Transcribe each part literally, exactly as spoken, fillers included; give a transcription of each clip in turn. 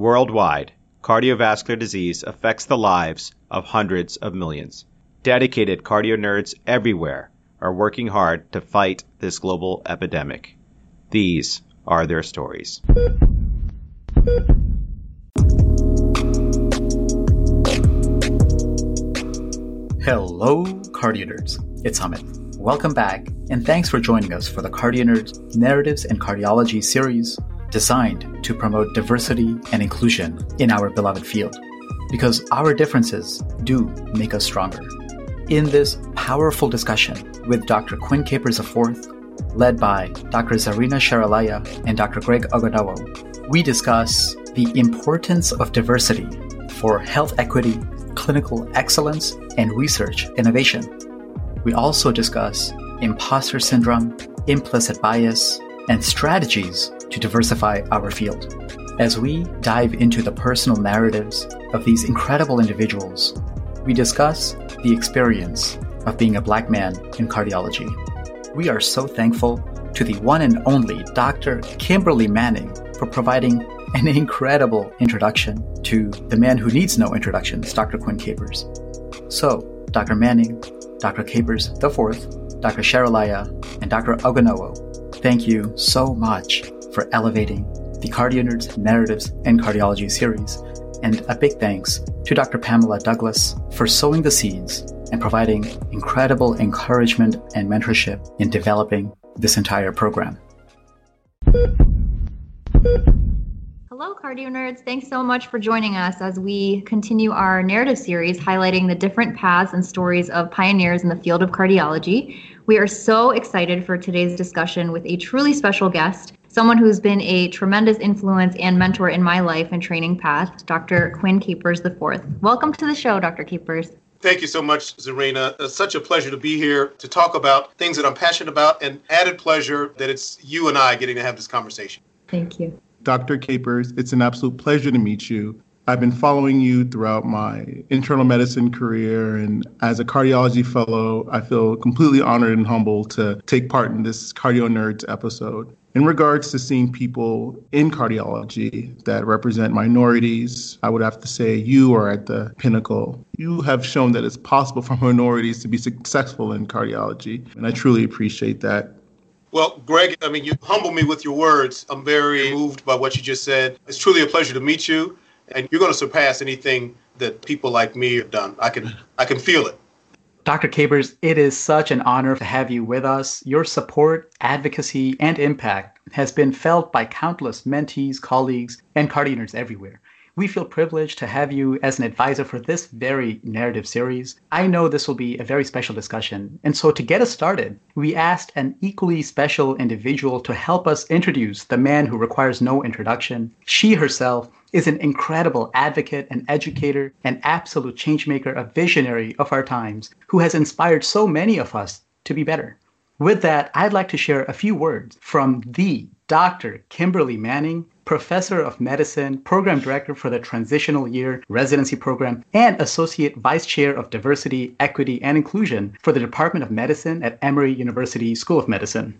Worldwide, cardiovascular disease affects the lives of hundreds of millions. Dedicated cardio nerds everywhere are working hard to fight this global epidemic. These are their stories. Hello, cardio nerds. It's Amit. Welcome back, and thanks for joining us for the Cardio Nerds Narratives and Cardiology series, designed to promote diversity and inclusion in our beloved field, because our differences do make us stronger. In this powerful discussion with Doctor Quinn Capers the fourth, led by Doctor Zarina Sharalaya and Doctor Greg Ogundowo, we discuss the importance of diversity for health equity, clinical excellence, and research innovation. We also discuss imposter syndrome, implicit bias, and strategies to diversify our field, as we dive into the personal narratives of these incredible individuals. We discuss the experience of being a Black man in cardiology. We are so thankful to the one and only Doctor Kimberly Manning for providing an incredible introduction to the man who needs no introductions, Doctor Quinn Capers. So, Doctor Manning, Doctor Capers the fourth, Doctor Sharalaya, and Doctor Ogundowo, thank you so much for elevating the Cardio Nerds Narratives and Cardiology series, and a big thanks to Doctor Pamela Douglas for sowing the seeds and providing incredible encouragement and mentorship in developing this entire program. Hello, Cardio Nerds. Thanks so much for joining us as we continue our narrative series highlighting the different paths and stories of pioneers in the field of cardiology. We are so excited for today's discussion with a truly special guest, someone who's been a tremendous influence and mentor in my life and training path, Doctor Quinn Capers the fourth. Welcome to the show, Doctor Capers. Thank you so much, Zarina. It's such a pleasure to be here to talk about things that I'm passionate about, and added pleasure that it's you and I getting to have this conversation. Thank you. Doctor Capers, it's an absolute pleasure to meet you. I've been following you throughout my internal medicine career, and as a cardiology fellow, I feel completely honored and humbled to take part in this Cardio Nerds episode. In regards to seeing people in cardiology that represent minorities, I would have to say you are at the pinnacle. You have shown that it's possible for minorities to be successful in cardiology, and I truly appreciate that. Well, Greg, I mean, you humble me with your words. I'm very moved by what you just said. It's truly a pleasure to meet you, and you're going to surpass anything that people like me have done. I can, I can feel it. Doctor Capers, it is such an honor to have you with us. Your support, advocacy, and impact has been felt by countless mentees, colleagues, and cardio nerds everywhere. We feel privileged to have you as an advisor for this very narrative series. I know this will be a very special discussion. And so to get us started, we asked an equally special individual to help us introduce the man who requires no introduction. She herself is an incredible advocate, an educator, an absolute changemaker, a visionary of our times, who has inspired so many of us to be better. With that, I'd like to share a few words from the Doctor Kimberly Manning, Professor of Medicine, Program Director for the Transitional Year Residency Program, and Associate Vice Chair of Diversity, Equity, and Inclusion for the Department of Medicine at Emory University School of Medicine.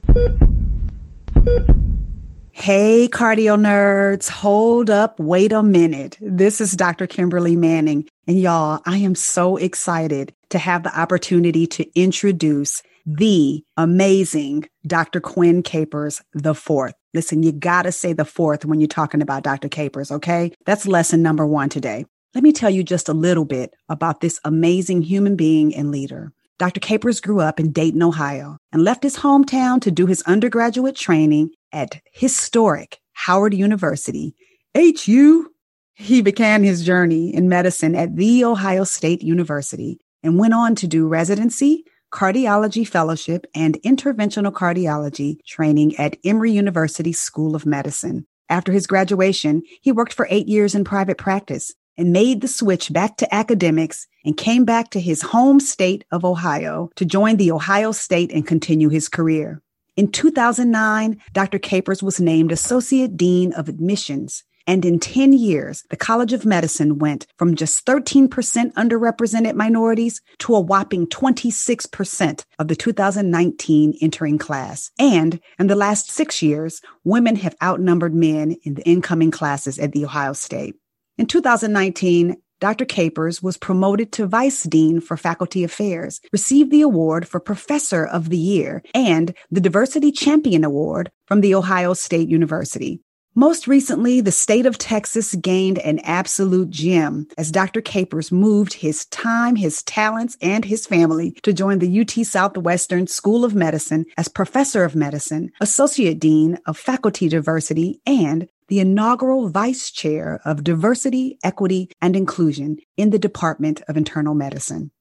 Hey, cardio nerds, hold up, wait a minute. This is Doctor Kimberly Manning, and y'all, I am so excited to have the opportunity to introduce the amazing Doctor Quinn Capers the fourth. Listen, you gotta say the fourth when you're talking about Doctor Capers, okay? That's lesson number one today. Let me tell you just a little bit about this amazing human being and leader. Doctor Capers grew up in Dayton, Ohio, and left his hometown to do his undergraduate training at historic Howard University, H U. He began his journey in medicine at the Ohio State University and went on to do residency, cardiology fellowship, and interventional cardiology training at Emory University School of Medicine. After his graduation, he worked for eight years in private practice and made the switch back to academics and came back to his home state of Ohio to join the Ohio State and continue his career. In two thousand nine, Doctor Capers was named Associate Dean of Admissions And in ten years, the College of Medicine went from just thirteen percent underrepresented minorities to a whopping twenty-six percent of the two thousand nineteen entering class. And in the last six years, women have outnumbered men in the incoming classes at The Ohio State. In two thousand nineteen, Doctor Capers was promoted to Vice Dean for Faculty Affairs, received the award for Professor of the Year, and the Diversity Champion Award from The Ohio State University. Most recently, the state of Texas gained an absolute gem as Doctor Capers moved his time, his talents, and his family to join the U T Southwestern School of Medicine as Professor of Medicine, Associate Dean of Faculty Diversity, and the inaugural Vice Chair of Diversity, Equity, and Inclusion in the Department of Internal Medicine.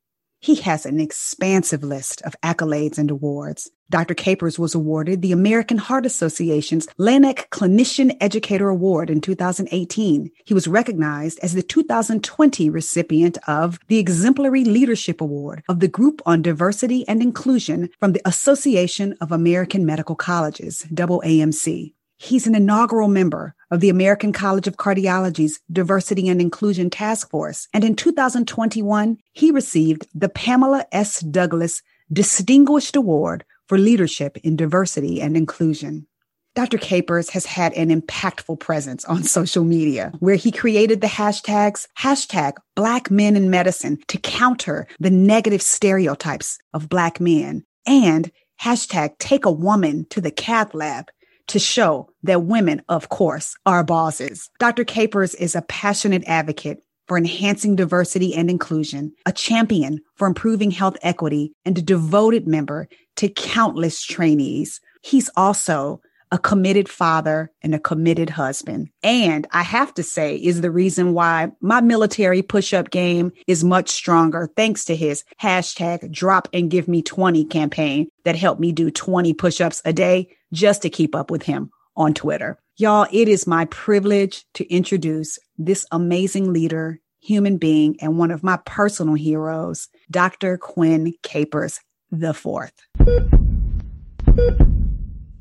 He has an expansive list of accolades and awards. Doctor Capers was awarded the American Heart Association's Laennec Clinician Educator Award in two thousand eighteen. He was recognized as the two thousand twenty recipient of the Exemplary Leadership Award of the Group on Diversity and Inclusion from the Association of American Medical Colleges, A A M C. He's an inaugural member of the American College of Cardiology's Diversity and Inclusion Task Force. And in two thousand twenty-one, he received the Pamela S. Douglas Distinguished Award for Leadership in Diversity and Inclusion. Doctor Capers has had an impactful presence on social media, where he created the hashtags, hashtag Black Men in Medicine, to counter the negative stereotypes of Black men, and hashtag Take a Woman to the Cath Lab, to show that women, of course, are bosses. Doctor Capers is a passionate advocate for enhancing diversity and inclusion, a champion for improving health equity, and a devoted member to countless trainees. He's also a committed father and a committed husband. And I have to say, is the reason why my military push-up game is much stronger thanks to his hashtag Drop and Give Me twenty campaign that helped me do twenty push-ups a day just to keep up with him on Twitter. Y'all, it is my privilege to introduce this amazing leader, human being, and one of my personal heroes, Doctor Quinn Capers the fourth.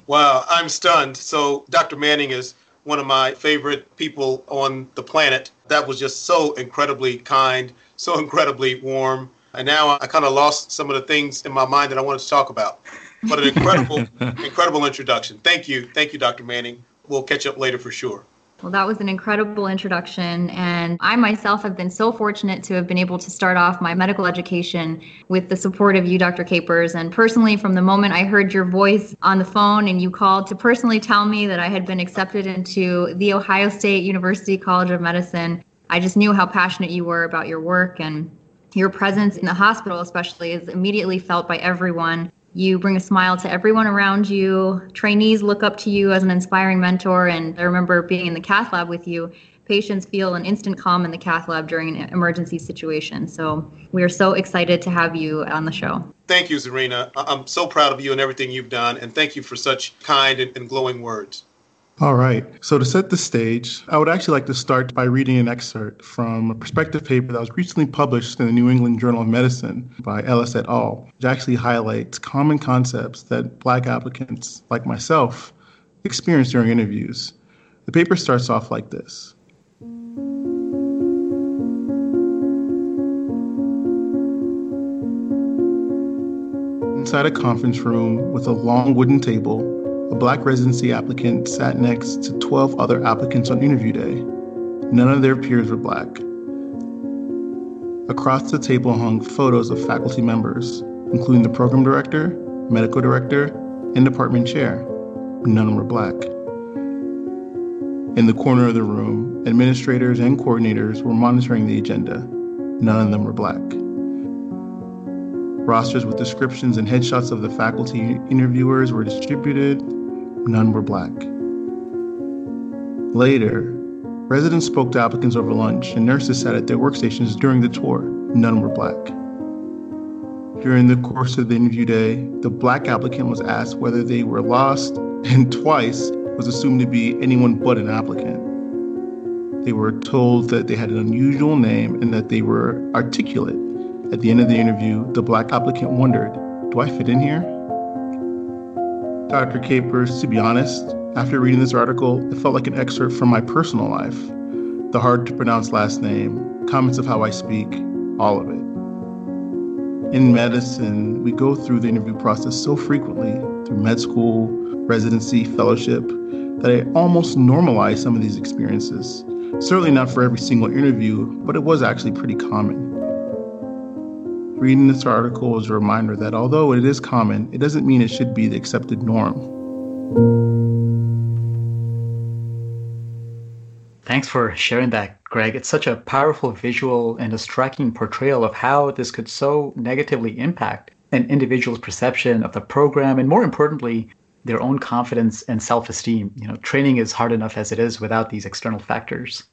Wow, I'm stunned. So Doctor Manning is one of my favorite people on the planet. That was just so incredibly kind, so incredibly warm. And now I kind of lost some of the things in my mind that I wanted to talk about. But an incredible, incredible introduction. Thank you. Thank you, Doctor Manning. We'll catch up later for sure. Well, that was an incredible introduction, and I myself have been so fortunate to have been able to start off my medical education with the support of you, Doctor Capers, and personally, from the moment I heard your voice on the phone and you called to personally tell me that I had been accepted into the Ohio State University College of Medicine, I just knew how passionate you were about your work, and your presence in the hospital especially is immediately felt by everyone. You bring a smile to everyone around you. Trainees look up to you as an inspiring mentor. And I remember being in the cath lab with you. Patients feel an instant calm in the cath lab during an emergency situation. So we are so excited to have you on the show. Thank you, Zarina. I'm so proud of you and everything you've done. And thank you for such kind and, and glowing words. All right. So to set the stage, I would actually like to start by reading an excerpt from a perspective paper that was recently published in the New England Journal of Medicine by Ellis et al., which actually highlights common concepts that Black applicants like myself experience during interviews. The paper starts off like this. Inside a conference room with a long wooden table, a Black residency applicant sat next to twelve other applicants on interview day. None of their peers were Black. Across the table hung photos of faculty members, including the program director, medical director, and department chair. None were Black. In the corner of the room, administrators and coordinators were monitoring the agenda. None of them were Black. Rosters with descriptions and headshots of the faculty interviewers were distributed. None were Black. Later, residents spoke to applicants over lunch, and nurses sat at their workstations during the tour. None were Black. During the course of the interview day, the Black applicant was asked whether they were lost, and twice was assumed to be anyone but an applicant. They were told that they had an unusual name and that they were articulate. At the end of the interview, the Black applicant wondered, do I fit in here? Doctor Capers, to be honest, After reading this article, it felt like an excerpt from my personal life. The hard-to-pronounce last name, comments of how I speak, all of it. In medicine, we go through the interview process so frequently, through med school, residency, fellowship, that I almost normalized some of these experiences. Certainly not for every single interview, but it was actually pretty common. Reading this article is a reminder that although it is common, it doesn't mean it should be the accepted norm. Thanks for sharing that, Greg. It's such a powerful visual and a striking portrayal of how this could so negatively impact an individual's perception of the program and, more importantly, their own confidence and self-esteem. You know, training is hard enough as it is without these external factors.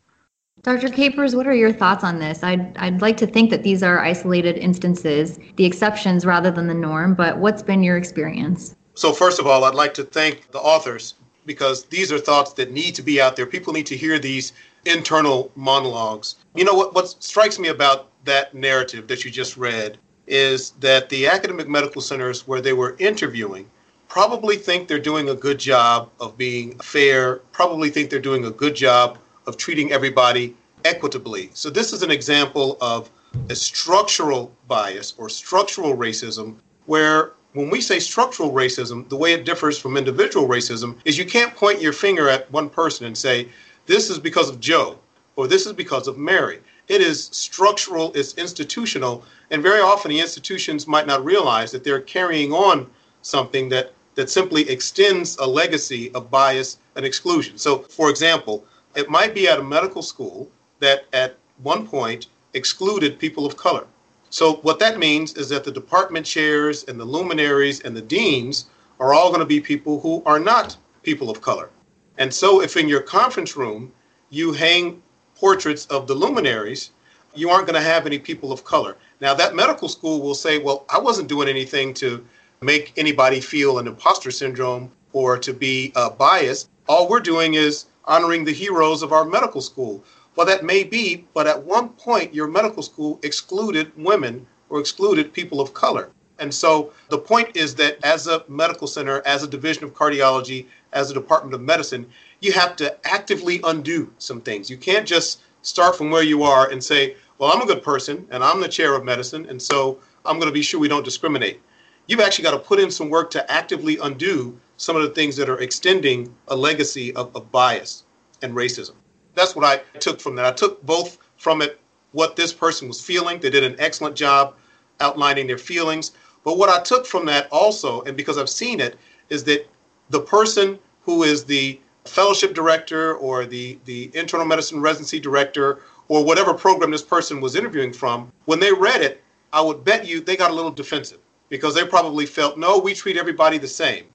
Doctor Capers, what are your thoughts on this? I'd, I'd like to think that these are isolated instances, the exceptions rather than the norm, but what's been your experience? So first of all, I'd like to thank the authors, because these are thoughts that need to be out there. People need to hear these internal monologues. You know, what, what strikes me about that narrative that you just read is that the academic medical centers where they were interviewing probably think they're doing a good job of being fair, probably think they're doing a good job of treating everybody equitably. So this is an example of a structural bias or structural racism, where when we say structural racism, the way it differs from individual racism is you can't point your finger at one person and say, this is because of Joe, or this is because of Mary. It is structural, it's institutional, and very often the institutions might not realize that they're carrying on something that, that simply extends a legacy of bias and exclusion. So, for example, it might be at a medical school that at one point excluded people of color. So what that means is that the department chairs and the luminaries and the deans are all going to be people who are not people of color. And so if in your conference room you hang portraits of the luminaries, you aren't going to have any people of color. Now that medical school will say, well, I wasn't doing anything to make anybody feel an imposter syndrome or to be uh, biased. All we're doing is honoring the heroes of our medical school. Well, that may be, but at one point, your medical school excluded women or excluded people of color. And so the point is that as a medical center, as a division of cardiology, as a department of medicine, you have to actively undo some things. You can't just start from where you are and say, well, I'm a good person and I'm the chair of medicine, and so I'm going to be sure we don't discriminate. You've actually got to put in some work to actively undo some of the things that are extending a legacy of, of bias and racism. That's what I took from that. I took both from it, what this person was feeling. They did an excellent job outlining their feelings. But what I took from that also, and because I've seen it, is that the person who is the fellowship director or the, the internal medicine residency director or whatever program this person was interviewing from, when they read it, I would bet you they got a little defensive because they probably felt, no, we treat everybody the same.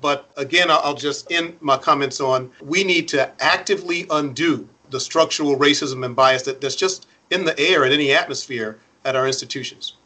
But again, I'll just end my comments on, we need to actively undo the structural racism and bias that, that's just in the air and in the atmosphere at our institutions.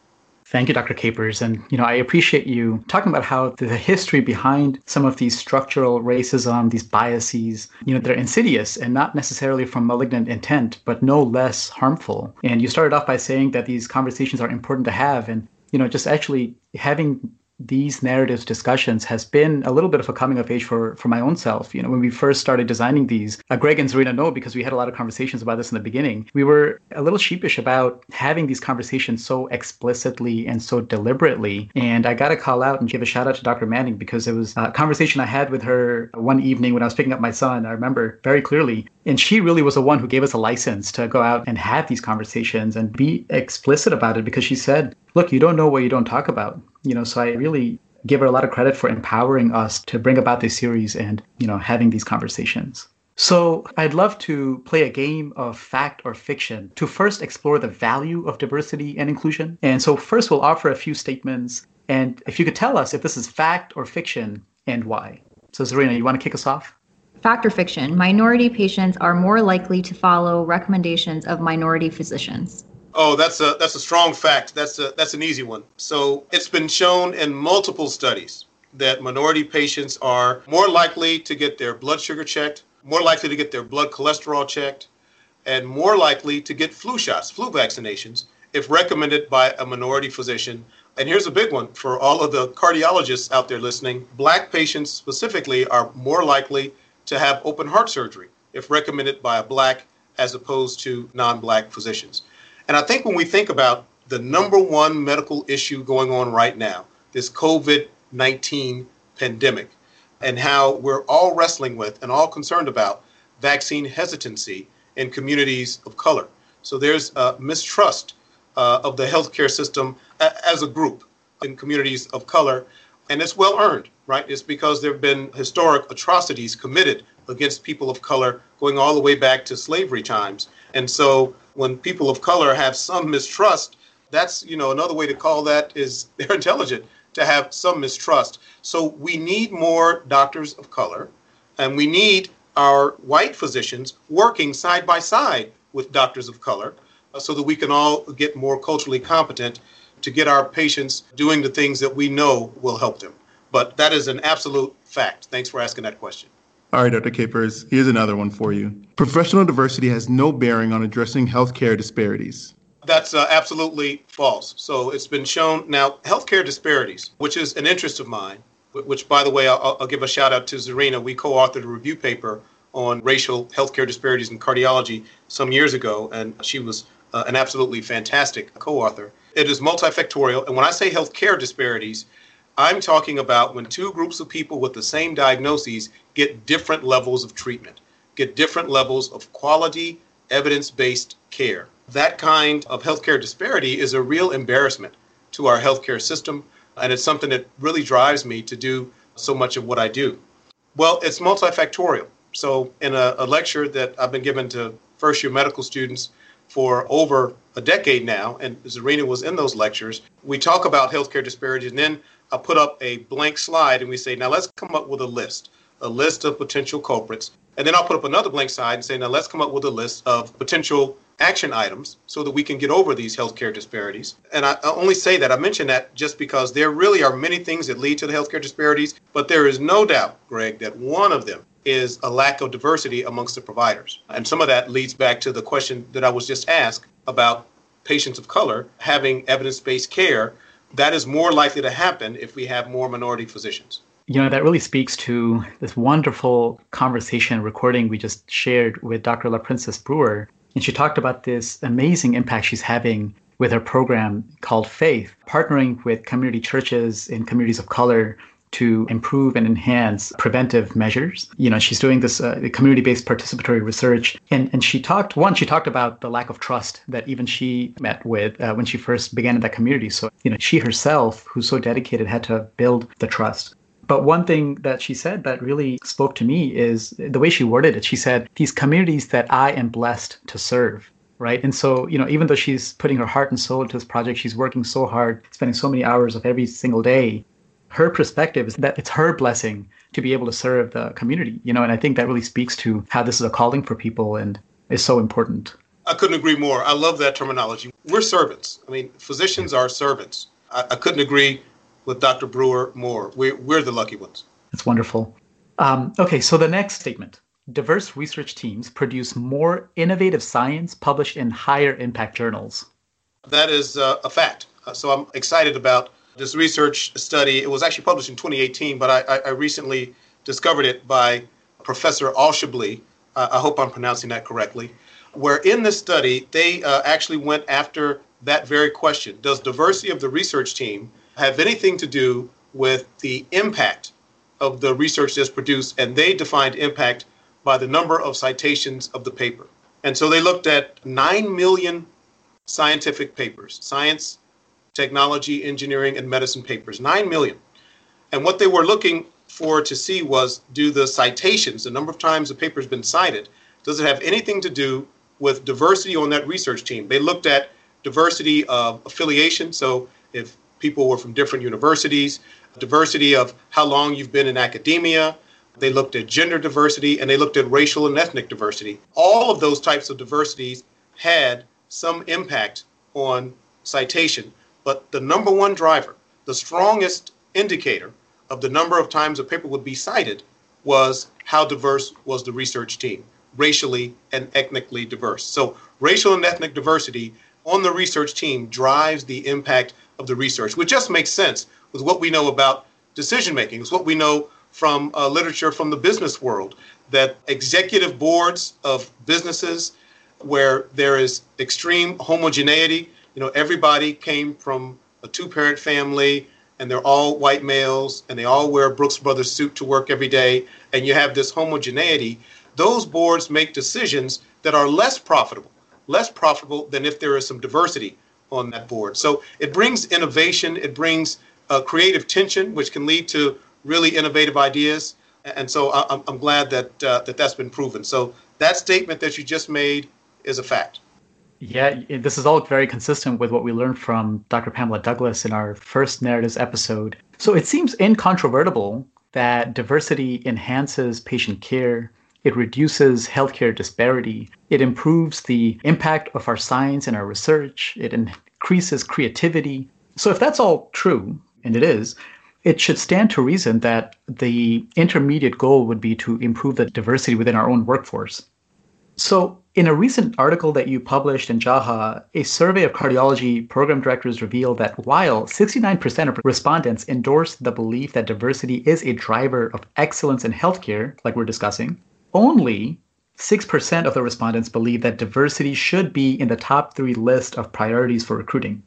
Thank you, Doctor Capers. And, you know, I appreciate you talking about how the history behind some of these structural racism, these biases, you know, they're insidious and not necessarily from malignant intent, but no less harmful. And you started off by saying that these conversations are important to have. And, you know, just actually having these narratives discussions has been a little bit of a coming of age for, for my own self. You know, when we first started designing these, uh, Greg and Zarina know, because we had a lot of conversations about this in the beginning, we were a little sheepish about having these conversations so explicitly and so deliberately. And I got to call out and give a shout out to Doctor Manning, because it was a conversation I had with her one evening when I was picking up my son. I remember very clearly. And she really was the one who gave us a license to go out and have these conversations and be explicit about it, because she said, look, you don't know what you don't talk about. You know, so I really give her a lot of credit for empowering us to bring about this series and, you know, having these conversations. So I'd love to play a game of fact or fiction to first explore the value of diversity and inclusion. And so first we'll offer a few statements. And if you could tell us if this is fact or fiction and why. So Zarina, you want to kick us off? Fact or fiction, minority patients are more likely to follow recommendations of minority physicians. Oh, that's a that's a strong fact. That's a that's an easy one. So it's been shown in multiple studies that minority patients are more likely to get their blood sugar checked, more likely to get their blood cholesterol checked, and more likely to get flu shots, flu vaccinations, if recommended by a minority physician And here's a big one for all of the cardiologists out there listening. Black patients specifically are more likely to have open heart surgery if recommended by a black as opposed to non-black physicians. And I think when we think about the number one medical issue going on right now, this COVID nineteen pandemic, and how we're all wrestling with and all concerned about vaccine hesitancy in communities of color. So there's a mistrust uh, of the healthcare system a- as a group in communities of color, and it's well earned, right? It's because there have been historic atrocities committed against people of color going all the way back to slavery times. And so when people of color have some mistrust, that's, you know, another way to call that is they're intelligent, to have some mistrust. So we need more doctors of color, and we need our white physicians working side by side with doctors of color uh, so that we can all get more culturally competent to get our patients doing the things that we know will help them. But that is an absolute fact. Thanks for asking that question. All right, Doctor Capers, here's another one for you. Professional diversity has no bearing on addressing healthcare disparities. That's uh, absolutely false. So it's been shown now, healthcare disparities, which is an interest of mine, which, by the way, I'll, I'll give a shout out to Zarina. We co-authored a review paper on racial healthcare disparities in cardiology some years ago, and she was uh, an absolutely fantastic co-author. It is multifactorial. And when I say healthcare disparities, I'm talking about when two groups of people with the same diagnoses get different levels of treatment, get different levels of quality, evidence-based care. That kind of healthcare disparity is a real embarrassment to our healthcare system, and it's something that really drives me to do so much of what I do. Well, it's multifactorial. So in a, a lecture that I've been giving to first-year medical students for over a decade now, and Zarina was in those lectures, we talk about healthcare disparities, and then I put up a blank slide, and we say, now let's come up with a list, a list of potential culprits. And then I'll put up another blank slide and say, now let's come up with a list of potential action items so that we can get over these healthcare disparities. And I only say that, I mention that just because there really are many things that lead to the healthcare disparities, but there is no doubt, Greg, that one of them is a lack of diversity amongst the providers. And some of that leads back to the question that I was just asked about patients of color having evidence-based care. That is more likely to happen if we have more minority physicians. You know, that really speaks to this wonderful conversation recording we just shared with Doctor La Princess Brewer. And she talked about this amazing impact she's having with her program called FAITH, partnering with community churches in communities of color to improve and enhance preventive measures. You know, she's doing this uh, community-based participatory research. And, and she talked, one, she talked about the lack of trust that even she met with uh, when she first began in that community. So, you know, she herself, who's so dedicated, had to build the trust. But one thing that she said that really spoke to me is the way she worded it. She said, these communities that I am blessed to serve, right? And so, you know, even though she's putting her heart and soul into this project, she's working so hard, spending so many hours of every single day, her perspective is that it's her blessing to be able to serve the community, you know, and I think that really speaks to how this is a calling for people and is so important. I couldn't agree more. I love that terminology. We're servants. I mean, physicians are servants. I, I couldn't agree with Doctor Brewer more. We're, we're the lucky ones. That's wonderful. Um, okay, so the next statement. Diverse research teams produce more innovative science published in higher impact journals. That is uh, a fact. Uh, so I'm excited about this research study. It was actually published in twenty eighteen, but I, I, I recently discovered it by Professor Alshebli. Uh, I hope I'm pronouncing that correctly. Where in this study, they uh, actually went after that very question. Does diversity of the research team have anything to do with the impact of the research that's produced? And they defined impact by the number of citations of the paper. And so they looked at nine million scientific papers, science, technology, engineering, and medicine papers, nine million. And what they were looking for to see was, do the citations, the number of times the paper's been cited, does it have anything to do with diversity on that research team? They looked at diversity of affiliation. So if people were from different universities, diversity of how long you've been in academia. They looked at gender diversity, and they looked at racial and ethnic diversity. All of those types of diversities had some impact on citation. But the number one driver, the strongest indicator of the number of times a paper would be cited, was how diverse was the research team, racially and ethnically diverse. So racial and ethnic diversity on the research team drives the impact of the research, which just makes sense with what we know about decision making. It's what we know from uh, literature from the business world, that executive boards of businesses where there is extreme homogeneity, you know, everybody came from a two-parent family and they're all white males and they all wear a Brooks Brothers suit to work every day, and you have this homogeneity, those boards make decisions that are less profitable, less profitable than if there is some diversity on that board. So it brings innovation, it brings uh, creative tension, which can lead to really innovative ideas. And so I- I'm glad that, uh, that that's been proven. So that statement that you just made is a fact. Yeah, this is all very consistent with what we learned from Doctor Pamela Douglas in our first narratives episode. So it seems incontrovertible that diversity enhances patient care. It reduces healthcare disparity. It improves the impact of our science and our research. It increases creativity. So if that's all true, and it is, it should stand to reason that the intermediate goal would be to improve the diversity within our own workforce. So in a recent article that you published in JAHA, a survey of cardiology program directors revealed that while sixty-nine percent of respondents endorse the belief that diversity is a driver of excellence in healthcare, like we're discussing, only six percent of the respondents believe that diversity should be in the top three list of priorities for recruiting.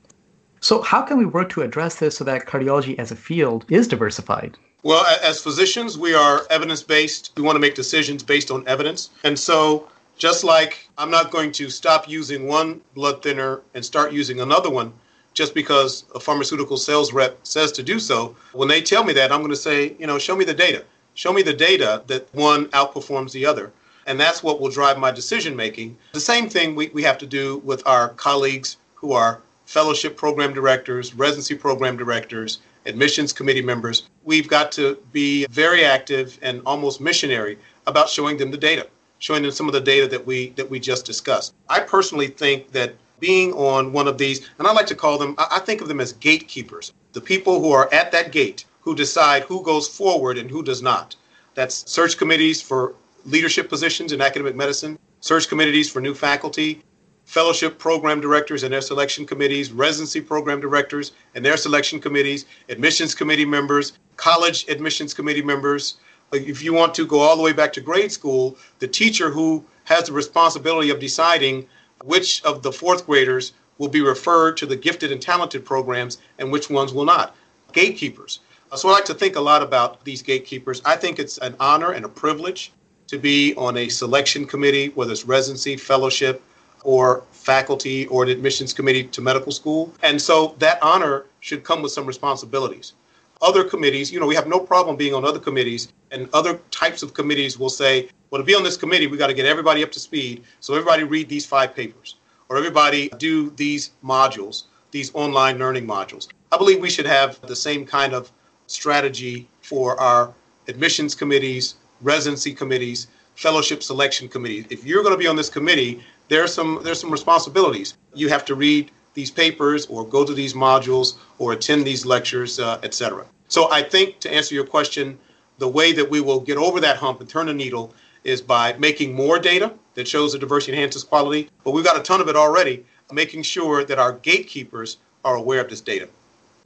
So how can we work to address this so that cardiology as a field is diversified? Well, as physicians, we are evidence-based. We want to make decisions based on evidence. And so just like I'm not going to stop using one blood thinner and start using another one just because a pharmaceutical sales rep says to do so, when they tell me that, I'm going to say, you know, show me the data. Show me the data that one outperforms the other. And that's what will drive my decision-making. The same thing we, we have to do with our colleagues who are fellowship program directors, residency program directors, admissions committee members. We've got to be very active and almost missionary about showing them the data, showing them some of the data that we that we just discussed. I personally think that being on one of these, and I like to call them, I think of them as gatekeepers, the people who are at that gate, who decide who goes forward and who does not. That's search committees for leadership positions in academic medicine, search committees for new faculty, fellowship program directors and their selection committees, residency program directors and their selection committees, admissions committee members, college admissions committee members. If you want to go all the way back to grade school, the teacher who has the responsibility of deciding which of the fourth graders will be referred to the gifted and talented programs and which ones will not. Gatekeepers. So I like to think a lot about these gatekeepers. I think it's an honor and a privilege to be on a selection committee, whether it's residency, fellowship, or faculty, or an admissions committee to medical school. And so that honor should come with some responsibilities. Other committees, you know, we have no problem being on other committees, and other types of committees will say, well, to be on this committee, we got to get everybody up to speed. So everybody read these five papers, or everybody do these modules, these online learning modules. I believe we should have the same kind of strategy for our admissions committees, residency committees, fellowship selection committees. If you're going to be on this committee, there's some there's some responsibilities. You have to read these papers or go to these modules or attend these lectures, uh, et cetera. So I think, to answer your question, the way that we will get over that hump and turn the needle is by making more data that shows that diversity enhances quality. But we've got a ton of it already, making sure that our gatekeepers are aware of this data.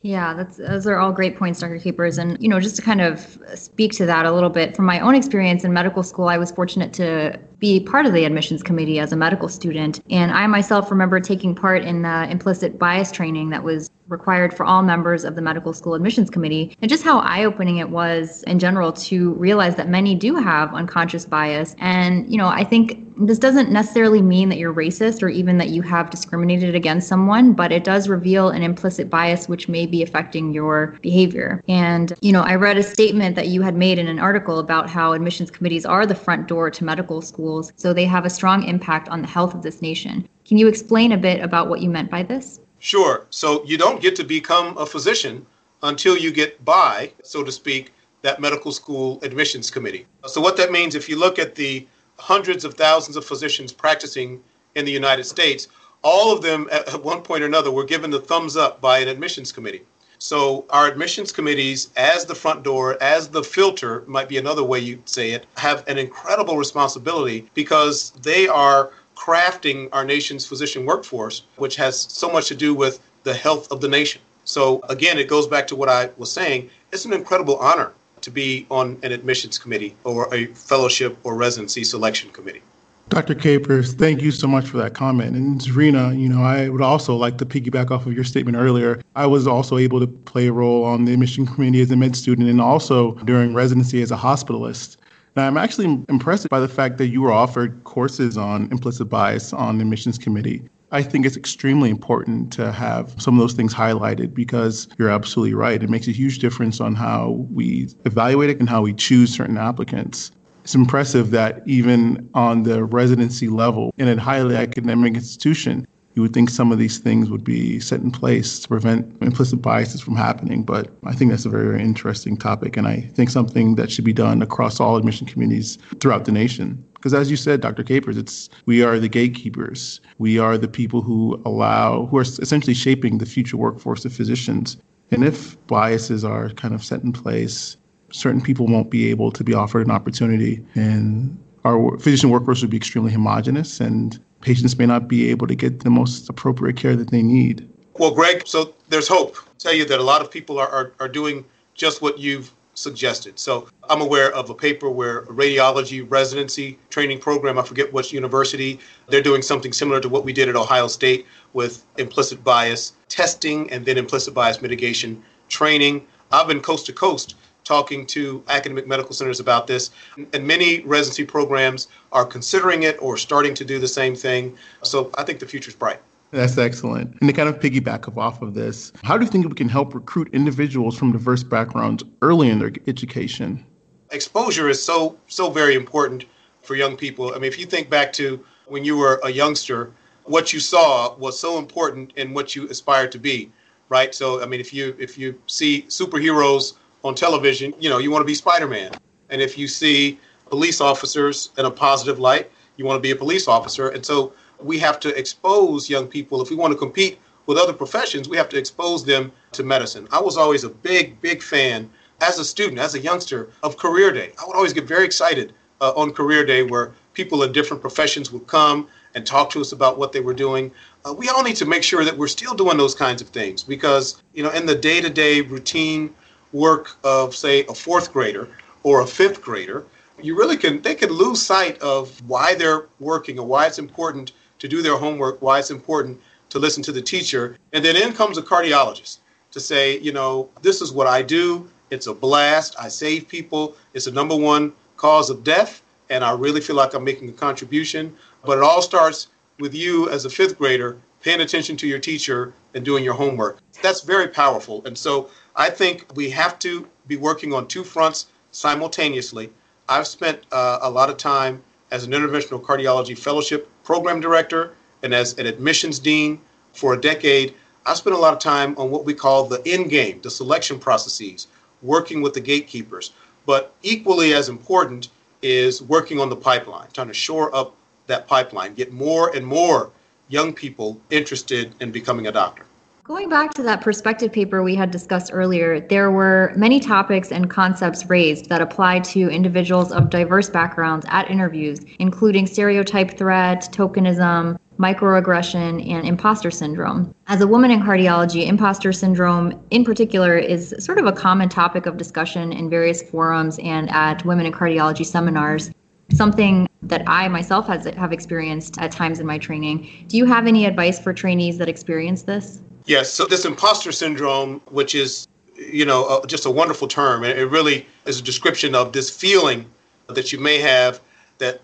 Yeah, that's, those are all great points, Doctor Capers. And, you know, just to kind of speak to that a little bit, from my own experience in medical school, I was fortunate to be part of the admissions committee as a medical student. And I myself remember taking part in the implicit bias training that was required for all members of the medical school admissions committee, and just how eye-opening it was in general to realize that many do have unconscious bias. And, you know, I think this doesn't necessarily mean that you're racist or even that you have discriminated against someone, but it does reveal an implicit bias which may be affecting your behavior. And, you know, I read a statement that you had made in an article about how admissions committees are the front door to medical schools, so they have a strong impact on the health of this nation. Can you explain a bit about what you meant by this? Sure. So you don't get to become a physician until you get by, so to speak, that medical school admissions committee. So what that means, if you look at the hundreds of thousands of physicians practicing in the United States, all of them at one point or another were given the thumbs up by an admissions committee. So our admissions committees, as the front door, as the filter, might be another way you say it, have an incredible responsibility because they are crafting our nation's physician workforce, which has so much to do with the health of the nation. So again, it goes back to what I was saying. It's an incredible honor to be on an admissions committee or a fellowship or residency selection committee. Doctor Capers, thank you so much for that comment. And Zarina, you know, I would also like to piggyback off of your statement earlier. I was also able to play a role on the admission committee as a med student and also during residency as a hospitalist. Now, I'm actually impressed by the fact that you were offered courses on implicit bias on the admissions committee. I think it's extremely important to have some of those things highlighted because you're absolutely right. It makes a huge difference on how we evaluate it and how we choose certain applicants. It's impressive that even on the residency level in a highly academic institution, you would think some of these things would be set in place to prevent implicit biases from happening. But I think that's a very, very interesting topic. And I think something that should be done across all admission committees throughout the nation. Because as you said, Doctor Capers, it's we are the gatekeepers. We are the people who allow, who are essentially shaping the future workforce of physicians. And if biases are kind of set in place, certain people won't be able to be offered an opportunity. And our physician workforce would be extremely homogenous and patients may not be able to get the most appropriate care that they need. Well, Greg, so there's hope. I'll tell you that a lot of people are, are, are doing just what you've suggested. So I'm aware of a paper where a radiology residency training program, I forget which university, they're doing something similar to what we did at Ohio State with implicit bias testing and then implicit bias mitigation training. I've been coast to coast talking to academic medical centers about this. And many residency programs are considering it or starting to do the same thing. So I think the future's bright. That's excellent. And to kind of piggyback off of this, how do you think we can help recruit individuals from diverse backgrounds early in their education? Exposure is so, so very important for young people. I mean, if you think back to when you were a youngster, what you saw was so important in what you aspired to be, right? So, I mean, if you if you see superheroes on television, you know, you want to be Spider-Man. And if you see police officers in a positive light, you want to be a police officer. And so we have to expose young people. If we want to compete with other professions, we have to expose them to medicine. I was always a big, big fan as a student, as a youngster, of Career Day. I would always get very excited uh, on Career Day where people in different professions would come and talk to us about what they were doing. Uh, we all need to make sure that we're still doing those kinds of things because, you know, in the day-to-day routine work of, say, a fourth grader or a fifth grader, you really can, they can lose sight of why they're working or why it's important to do their homework, why it's important to listen to the teacher. And then in comes a cardiologist to say, you know, this is what I do. It's a blast. I save people. It's the number one cause of death. And I really feel like I'm making a contribution. But it all starts with you as a fifth grader paying attention to your teacher and doing your homework. That's very powerful. And so I think we have to be working on two fronts simultaneously. I've spent uh, a lot of time as an interventional cardiology fellowship program director and as an admissions dean for a decade. I spent a lot of time on what we call the end game, the selection processes, working with the gatekeepers. But equally as important is working on the pipeline, trying to shore up that pipeline, get more and more young people interested in becoming a doctor. Going back to that perspective paper we had discussed earlier, there were many topics and concepts raised that apply to individuals of diverse backgrounds at interviews, including stereotype threat, tokenism, microaggression, and imposter syndrome. As a woman in cardiology, imposter syndrome in particular is sort of a common topic of discussion in various forums and at women in cardiology seminars, something that I myself has, have experienced at times in my training. Do you have any advice for trainees that experience this? Yes, so this imposter syndrome, which is, you know, uh, just a wonderful term, and it really is a description of this feeling that you may have that,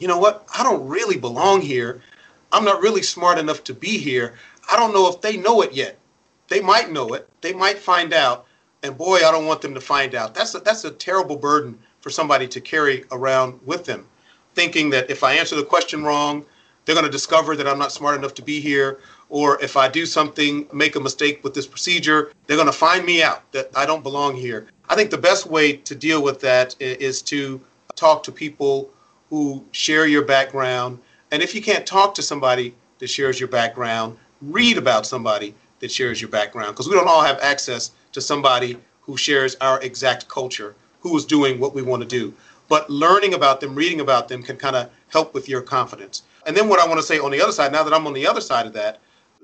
you know what, I don't really belong here. I'm not really smart enough to be here. I don't know if they know it yet. They might know it. They might find out. And boy, I don't want them to find out. That's a, that's a terrible burden for somebody to carry around with them, thinking that if I answer the question wrong, they're going to discover that I'm not smart enough to be here. Or if I do something, make a mistake with this procedure, they're going to find me out that I don't belong here. I think the best way to deal with that is to talk to people who share your background. And if you can't talk to somebody that shares your background, read about somebody that shares your background, because we don't all have access to somebody who shares our exact culture, who is doing what we want to do. But learning about them, reading about them can kind of help with your confidence. And then what I want to say on the other side, now that I'm on the other side of that,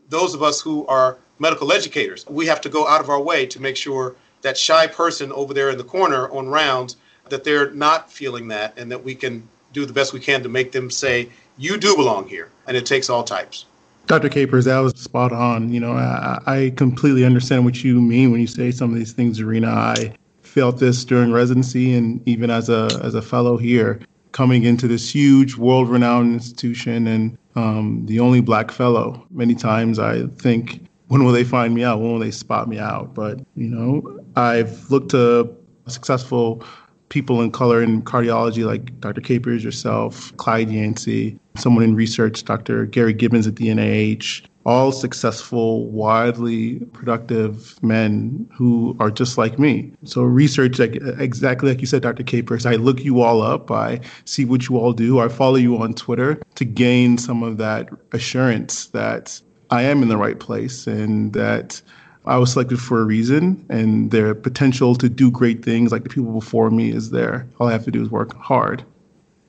those of us who are medical educators. We have to go out of our way to make sure that shy person over there in the corner on rounds, that they're not feeling that, and that we can do the best we can to make them say, you do belong here. And it takes all types. Doctor Capers, that was spot on. You know, I, I completely understand what you mean when you say some of these things, Zarina. I felt this during residency and even as a as a fellow here, coming into this huge, world-renowned institution and um, the only black fellow. Many times I think, when will they find me out? When will they spot me out? But, you know, I've looked to successful people in color in cardiology like Doctor Capers, yourself, Clyde Yancey, someone in research, Doctor Gary Gibbons at the N I H, all successful, widely productive men who are just like me. So research, like, exactly like you said, Doctor Capers, I look you all up. I see what you all do. I follow you on Twitter to gain some of that assurance that I am in the right place and that I was selected for a reason, and their potential to do great things like the people before me is there. All I have to do is work hard.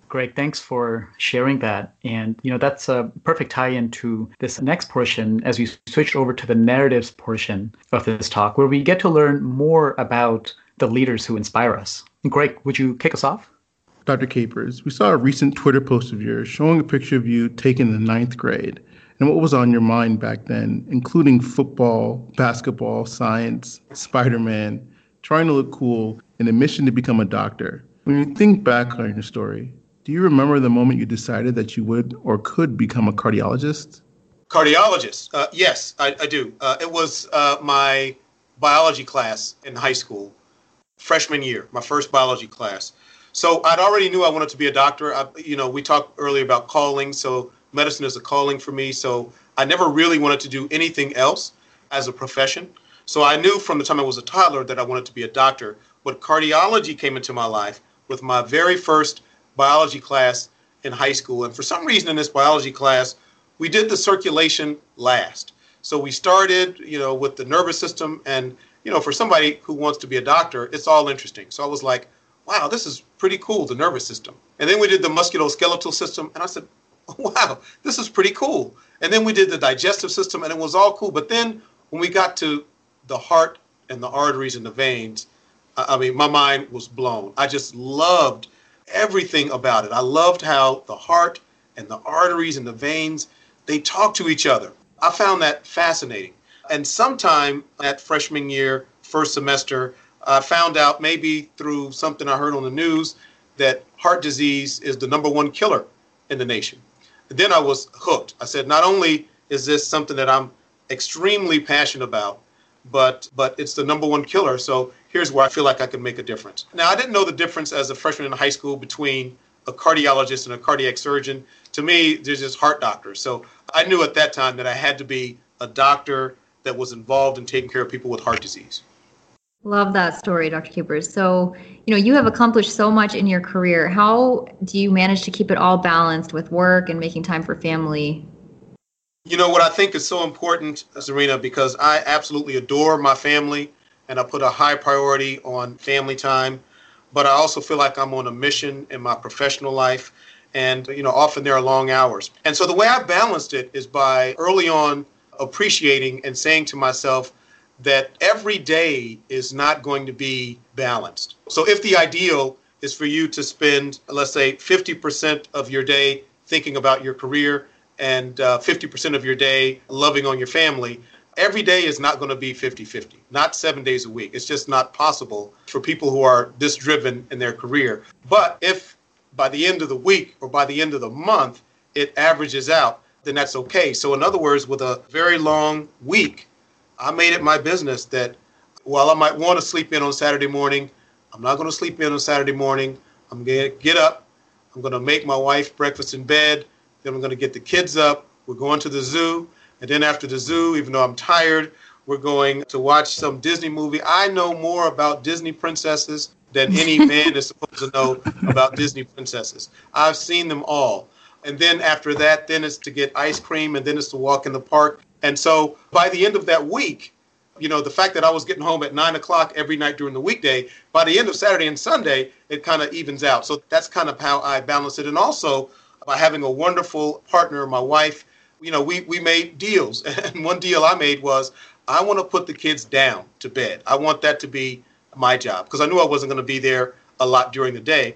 Greg, thanks for sharing that. And, you know, that's a perfect tie-in to this next portion as we switch over to the narratives portion of this talk, where we get to learn more about the leaders who inspire us. Greg, would you kick us off? Doctor Capers, we saw a recent Twitter post of yours showing a picture of you taken in the ninth grade. And what was on your mind back then, including football, basketball, science, Spider-Man, trying to look cool, and a mission to become a doctor? When you think back on your story, do you remember the moment you decided that you would or could become a cardiologist? Cardiologist? Uh, yes, I, I do. Uh, it was uh, my biology class in high school, freshman year, my first biology class. So I'd already knew I wanted to be a doctor. I, you know, we talked earlier about calling, so medicine is a calling for me. So I never really wanted to do anything else as a profession. So I knew from the time I was a toddler that I wanted to be a doctor. But cardiology came into my life with my very first biology class in high school. And for some reason in this biology class, we did the circulation last. So we started, you know, with the nervous system. And, you know, for somebody who wants to be a doctor, it's all interesting. So I was like, wow, this is pretty cool, the nervous system. And then we did the musculoskeletal system. And I said, wow, this is pretty cool. And then we did the digestive system, and it was all cool. But then when we got to the heart and the arteries and the veins, I mean, my mind was blown. I just loved everything about it. I loved how the heart and the arteries and the veins, they talk to each other. I found that fascinating. And sometime that freshman year, first semester, I found out, maybe through something I heard on the news, that heart disease is the number one killer in the nation. And then I was hooked. I said, not only is this something that I'm extremely passionate about, but but it's the number one killer. So here's where I feel like I can make a difference. Now, I didn't know the difference as a freshman in high school between a cardiologist and a cardiac surgeon. To me, there's just heart doctors. So I knew at that time that I had to be a doctor that was involved in taking care of people with heart disease. Love that story, Doctor Capers. So, you know, you have accomplished so much in your career. How do you manage to keep it all balanced with work and making time for family? You know, what I think is so important, Zarina, because I absolutely adore my family and I put a high priority on family time. But I also feel like I'm on a mission in my professional life. And, you know, often there are long hours. And so the way I balanced it is by early on appreciating and saying to myself, that every day is not going to be balanced. So if the ideal is for you to spend, let's say, fifty percent of your day thinking about your career and uh, fifty percent of your day loving on your family, every day is not going to be fifty-fifty, not seven days a week. It's just not possible for people who are this driven in their career. But if by the end of the week or by the end of the month, it averages out, then that's okay. So in other words, with a very long week, I made it my business that while I might want to sleep in on Saturday morning, I'm not going to sleep in on Saturday morning. I'm going to get up. I'm going to make my wife breakfast in bed. Then I'm going to get the kids up. We're going to the zoo. And then after the zoo, even though I'm tired, we're going to watch some Disney movie. I know more about Disney princesses than any man is supposed to know about Disney princesses. I've seen them all. And then after that, then it's to get ice cream, and then it's to walk in the park. And so by the end of that week, you know, the fact that I was getting home at nine o'clock every night during the weekday, by the end of Saturday and Sunday, it kind of evens out. So that's kind of how I balance it. And also by having a wonderful partner, my wife, you know, we, we made deals. And one deal I made was I want to put the kids down to bed. I want that to be my job, because I knew I wasn't going to be there a lot during the day.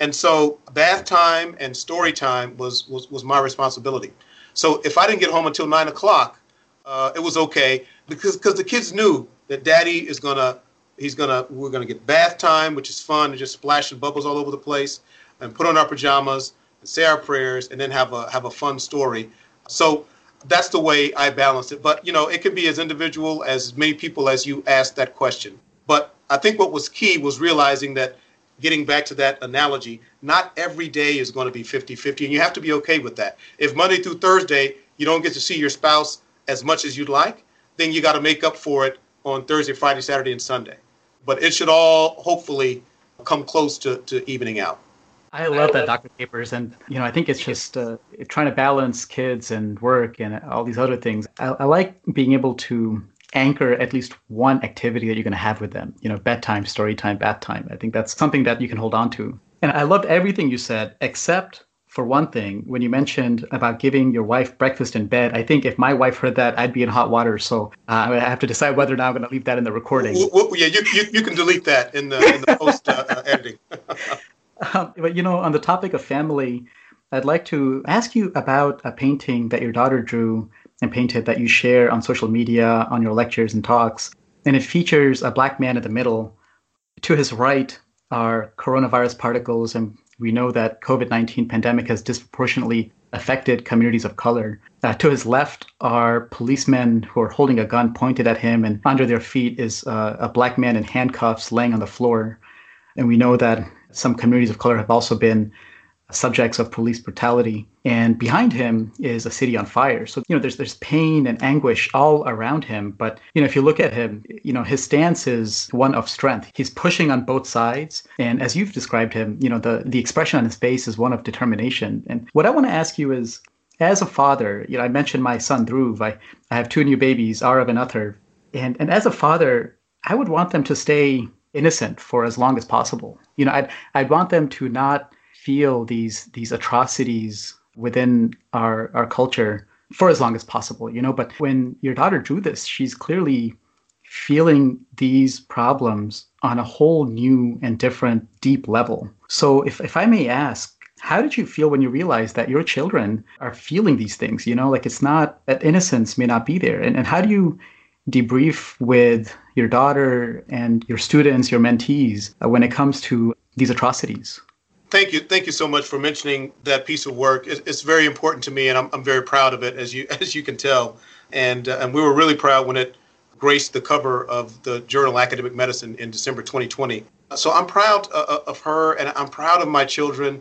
And so bath time and story time was, was, was my responsibility. So if I didn't get home until nine o'clock, uh, it was okay, because because the kids knew that daddy is going to, he's going to, we're going to get bath time, which is fun, and just splashing bubbles all over the place, and put on our pajamas and say our prayers and then have a, have a fun story. So that's the way I balanced it. But, you know, it could be as individual, as many people as you asked that question. But I think what was key was realizing that, getting back to that analogy, not every day is going to be fifty-fifty, and you have to be okay with that. If Monday through Thursday you don't get to see your spouse as much as you'd like, then you got to make up for it on Thursday, Friday, Saturday, and Sunday. But it should all hopefully come close to, to evening out. I love that, Doctor Capers. And, you know, I think it's just uh, trying to balance kids and work and all these other things. I, I like being able to anchor at least one activity that you're going to have with them, you know, bedtime, story time, bath time. I think that's something that you can hold on to. And I loved everything you said, except for one thing, when you mentioned about giving your wife breakfast in bed. I think if my wife heard that, I'd be in hot water. So uh, I have to decide whether or not I'm going to leave that in the recording. Well, yeah, you, you, you can delete that in the, in the post uh, uh, editing. Um, but, you know, on the topic of family, I'd like to ask you about a painting that your daughter drew and painted that you share on social media, on your lectures and talks. And it features a black man in the middle. To his right are coronavirus particles. And we know that COVID nineteen pandemic has disproportionately affected communities of color. Uh, to his left are policemen who are holding a gun pointed at him. And under their feet is uh, a black man in handcuffs laying on the floor. And we know that some communities of color have also been subjects of police brutality. And behind him is a city on fire. So, you know, there's there's pain and anguish all around him. But, you know, if you look at him, you know, his stance is one of strength. He's pushing on both sides. And as you've described him, you know, the, the expression on his face is one of determination. And what I want to ask you is, as a father, you know, I mentioned my son, Dhruv. I, I have two new babies, Arav and Athar. And, and as a father, I would want them to stay innocent for as long as possible. You know, I'd, I'd want them to not feel these these atrocities within our, our culture for as long as possible, you know. But when your daughter drew this, she's clearly feeling these problems on a whole new and different deep level. So if, if I may ask, how did you feel when you realized that your children are feeling these things? You know, like, it's not that innocence may not be there. And, and how do you debrief with your daughter and your students, your mentees, uh, when it comes to these atrocities? Thank you. Thank you so much for mentioning that piece of work. It, it's very important to me, and I'm, I'm very proud of it, as you as you can tell. And uh, and we were really proud when it graced the cover of the journal Academic Medicine in December twenty twenty. So I'm proud uh, of her, and I'm proud of my children.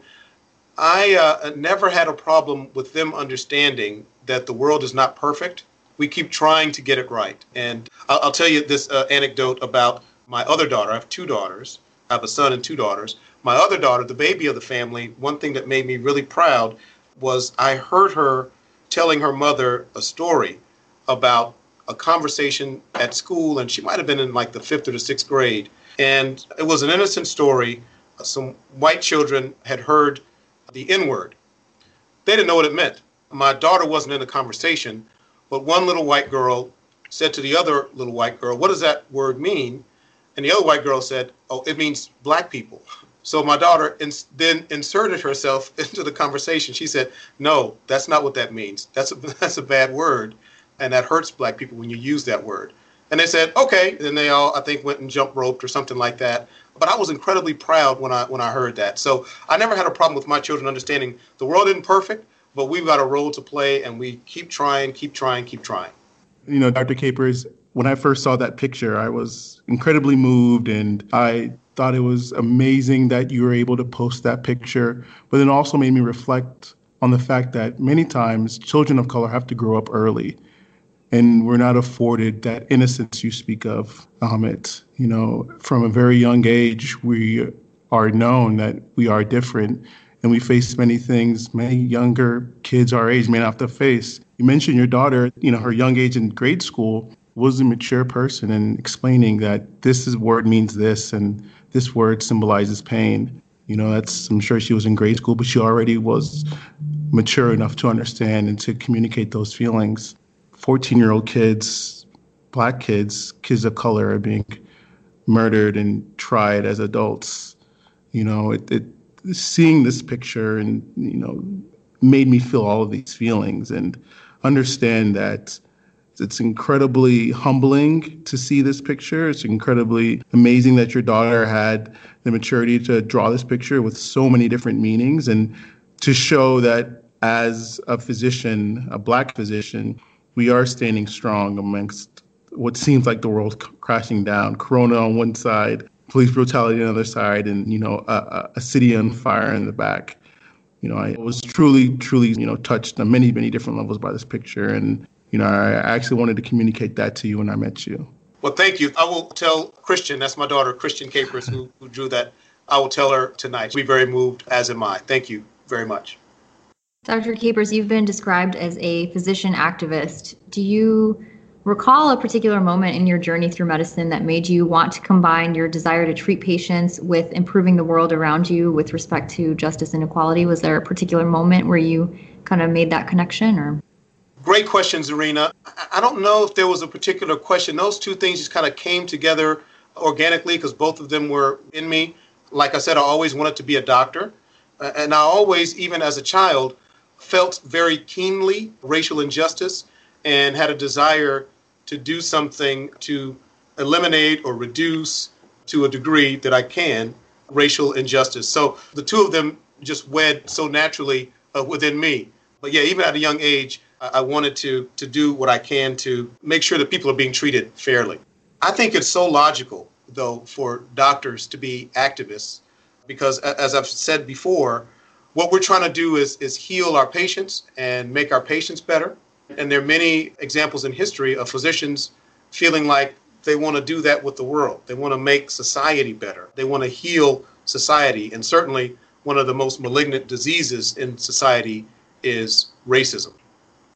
I uh, never had a problem with them understanding that the world is not perfect. We keep trying to get it right. And I'll, I'll tell you this uh, anecdote about my other daughter. I have two daughters. I have a son and two daughters. My other daughter, the baby of the family, one thing that made me really proud was I heard her telling her mother a story about a conversation at school, and she might have been in like the fifth or the sixth grade. And it was an innocent story. Some white children had heard the N-word. They didn't know what it meant. My daughter wasn't in the conversation, but one little white girl said to the other little white girl, "What does that word mean?" And the other white girl said, "Oh, it means black people." So my daughter ins- then inserted herself into the conversation. She said, "No, that's not what that means. That's a, that's a bad word, and that hurts black people when you use that word." And they said, "Okay." Then they all, I think, went and jump roped or something like that. But I was incredibly proud when I when I heard that. So I never had a problem with my children understanding the world isn't perfect, but we've got a role to play, and we keep trying, keep trying, keep trying. You know, Doctor Capers, when I first saw that picture, I was incredibly moved, and I thought it was amazing that you were able to post that picture. But it also made me reflect on the fact that many times children of color have to grow up early, and we're not afforded that innocence you speak of, Amit. You know, from a very young age, we are known that we are different, and we face many things many younger kids our age may not have to face. You mentioned your daughter, you know, her young age in grade school was a mature person and explaining that this is word means this and this word symbolizes pain. You know, that's, I'm sure she was in grade school, but she already was mature enough to understand and to communicate those feelings. fourteen-year-old kids, Black kids, kids of color are being murdered and tried as adults. You know, it, it seeing this picture and, you know, made me feel all of these feelings and understand that it's incredibly humbling to see this picture. It's incredibly amazing that your daughter had the maturity to draw this picture with so many different meanings, and to show that as a physician, a Black physician, we are standing strong amongst what seems like the world c- crashing down. Corona on one side, police brutality on the other side, and, you know, a, a city on fire in the back. You know, I was truly, truly, you know, touched on many, many different levels by this picture. And, you know, I actually wanted to communicate that to you when I met you. Well, thank you. I will tell Christian, that's my daughter, Christian Capers, who, who drew that. I will tell her tonight. She'll be very moved, as am I. Thank you very much. Doctor Capers, you've been described as a physician activist. Do you recall a particular moment in your journey through medicine that made you want to combine your desire to treat patients with improving the world around you with respect to justice and equality? Was there a particular moment where you kind of made that connection? Or? Great question, Zarina. I don't know if there was a particular question. Those two things just kind of came together organically because both of them were in me. Like I said, I always wanted to be a doctor. And I always, even as a child, felt very keenly racial injustice and had a desire to do something to eliminate or reduce to a degree that I can racial injustice. So the two of them just wed so naturally uh, within me. But yeah, even at a young age, I-, I wanted to to do what I can to make sure that people are being treated fairly. I think it's so logical, though, for doctors to be activists because, as I've said before, what we're trying to do is, is heal our patients and make our patients better. And there are many examples in history of physicians feeling like they want to do that with the world. They want to make society better. They want to heal society. And certainly one of the most malignant diseases in society is racism.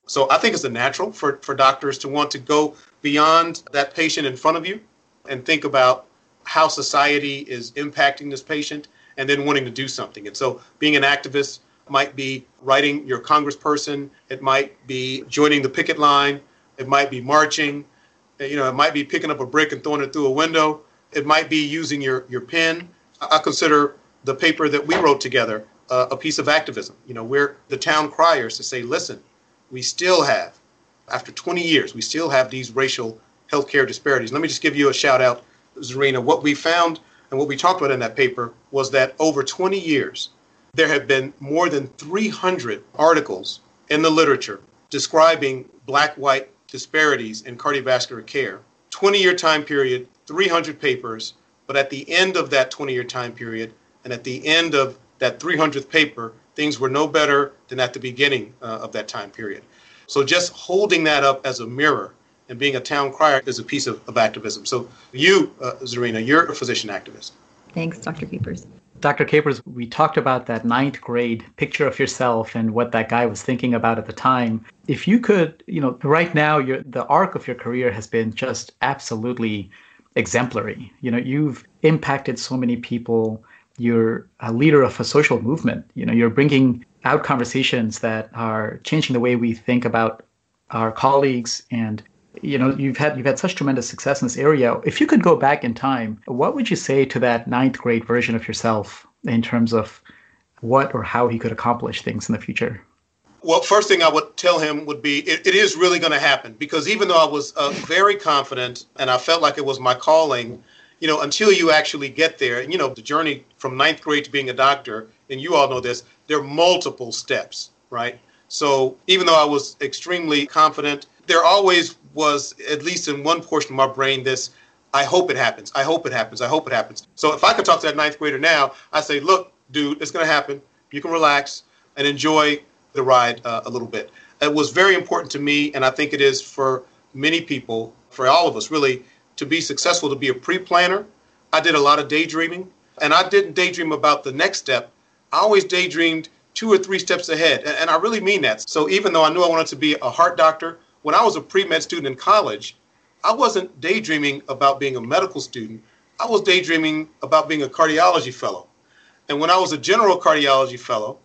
So I think it's a natural for, for doctors to want to go beyond that patient in front of you and think about how society is impacting this patient and then wanting to do something. And so being an activist might be writing your congressperson. It might be joining the picket line. It might be marching. You know, it might be picking up a brick and throwing it through a window. It might be using your, your pen. I consider the paper that we wrote together uh, a piece of activism. You know, we're the town criers to say, listen, we still have, after twenty years, we still have these racial healthcare disparities. Let me just give you a shout out, Zarina. What we found and what we talked about in that paper was that over twenty years, there have been more than three hundred articles in the literature describing black-white disparities in cardiovascular care. twenty-year time period, three hundred papers, but at the end of that twenty-year time period and at the end of that three hundredth paper, things were no better than at the beginning uh, of that time period. So just holding that up as a mirror and being a town crier is a piece of, of activism. So you, uh, Zarina, you're a physician activist. Thanks, Doctor Capers. Doctor Capers, we talked about that ninth grade picture of yourself and what that guy was thinking about at the time. If you could, you know, right now, your, the arc of your career has been just absolutely exemplary. You know, you've impacted so many people. You're a leader of a social movement. You know, you're bringing out conversations that are changing the way we think about our colleagues, and you know, you've had you've had such tremendous success in this area. If you could go back in time, what would you say to that ninth grade version of yourself in terms of what or how he could accomplish things in the future? Well, first thing I would tell him would be it, it is really going to happen, because even though I was uh, very confident and I felt like it was my calling, you know, until you actually get there, and you know, the journey from ninth grade to being a doctor, and you all know this, there are multiple steps, right? So even though I was extremely confident, there always was, at least in one portion of my brain, this, I hope it happens. I hope it happens. I hope it happens. So if I could talk to that ninth grader now, I say, look, dude, it's going to happen. You can relax and enjoy the ride uh, a little bit. It was very important to me, and I think it is for many people, for all of us really, to be successful, to be a pre-planner. I did a lot of daydreaming, and I didn't daydream about the next step. I always daydreamed two or three steps ahead, and I really mean that. So even though I knew I wanted to be a heart doctor, when I was a pre-med student in college, I wasn't daydreaming about being a medical student. I was daydreaming about being a cardiology fellow. And when I was a general cardiology fellow,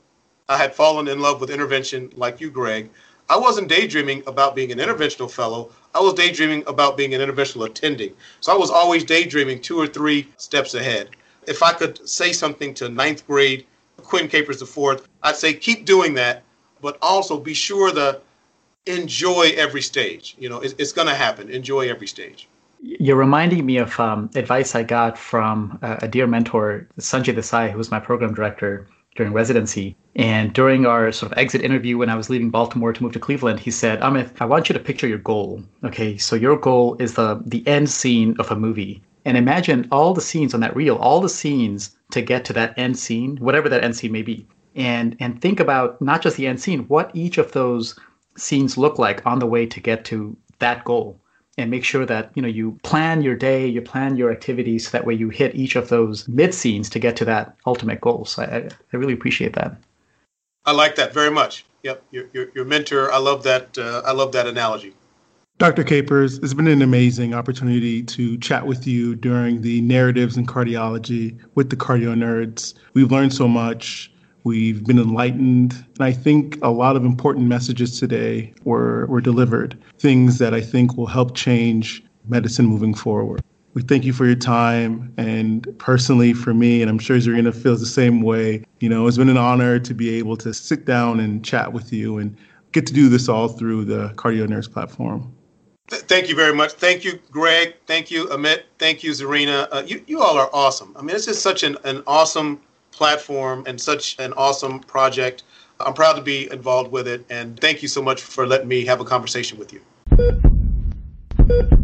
I had fallen in love with intervention like you, Greg. I wasn't daydreaming about being an interventional fellow. I was daydreaming about being an interventional attending. So I was always daydreaming two or three steps ahead. If I could say something to ninth grade Quinn Capers the fourth, I'd say keep doing that, but also be sure to enjoy every stage. You know, it's, it's going to happen. Enjoy every stage. You're reminding me of um, advice I got from uh, a dear mentor, Sanjay Desai, who was my program director during residency. And during our sort of exit interview when I was leaving Baltimore to move to Cleveland, he said, Amit, I want you to picture your goal. Okay, so your goal is the the end scene of a movie. And imagine all the scenes on that reel, all the scenes to get to that end scene, whatever that end scene may be. And and think about not just the end scene, what each of those scenes look like on the way to get to that goal. And make sure that, you know, you plan your day, you plan your activities, so that way you hit each of those mid-scenes to get to that ultimate goal. So I, I really appreciate that. I like that very much. Yep, your your, your mentor. I love that. Uh, I love that analogy. Doctor Capers, it's been an amazing opportunity to chat with you during the Narratives in Cardiology with the Cardio Nerds. We've learned so much. We've been enlightened, and I think a lot of important messages today were, were delivered, things that I think will help change medicine moving forward. We thank you for your time, and personally for me, and I'm sure Zarina feels the same way, you know, it's been an honor to be able to sit down and chat with you and get to do this all through the Cardio Nerds platform. Th- thank you very much. Thank you, Greg. Thank you, Amit. Thank you, Zarina. Uh, you, you all are awesome. I mean, this is such an, an awesome platform and such an awesome project. I'm proud to be involved with it, and thank you so much for letting me have a conversation with you.